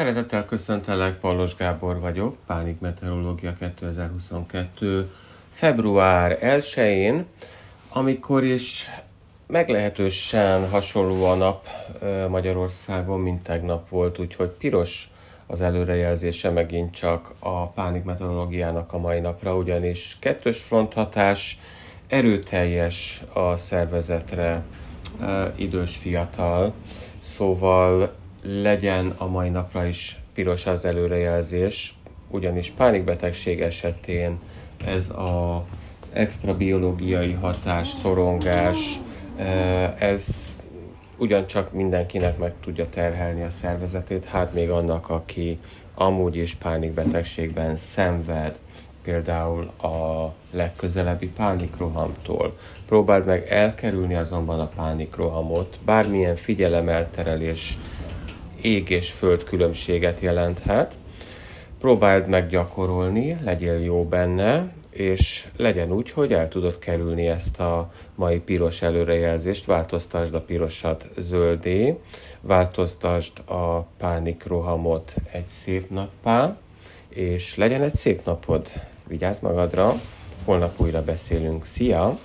Szeretettel köszöntelek, Pallos Gábor vagyok, Pánikmeteorológia 2022. február 1-én, amikor is meglehetősen hasonló a nap Magyarországon, mint tegnap volt, úgyhogy piros az előrejelzése megint csak a pánikmeteorológiának a mai napra, ugyanis kettős fronthatás, erőteljes a szervezetre, idős, fiatal, szóval legyen a mai napra is piros az előrejelzés, ugyanis pánikbetegség esetén ez az extra biológiai hatás, szorongás, ez ugyancsak mindenkinek meg tudja terhelni a szervezetét, hát még annak, aki amúgy is pánikbetegségben szenved, például a legközelebbi pánikrohamtól. Próbáld meg elkerülni azonban a pánikrohamot, bármilyen figyelemelterelés ég és föld különbséget jelenthet. Próbáld meg gyakorolni, legyél jó benne, és legyen úgy, hogy el tudod kerülni ezt a mai piros előrejelzést, változtasd a pirosat zöldé, változtasd a pánikrohamot egy szép nappá, és legyen egy szép napod, vigyázz magadra, holnap újra beszélünk, szia!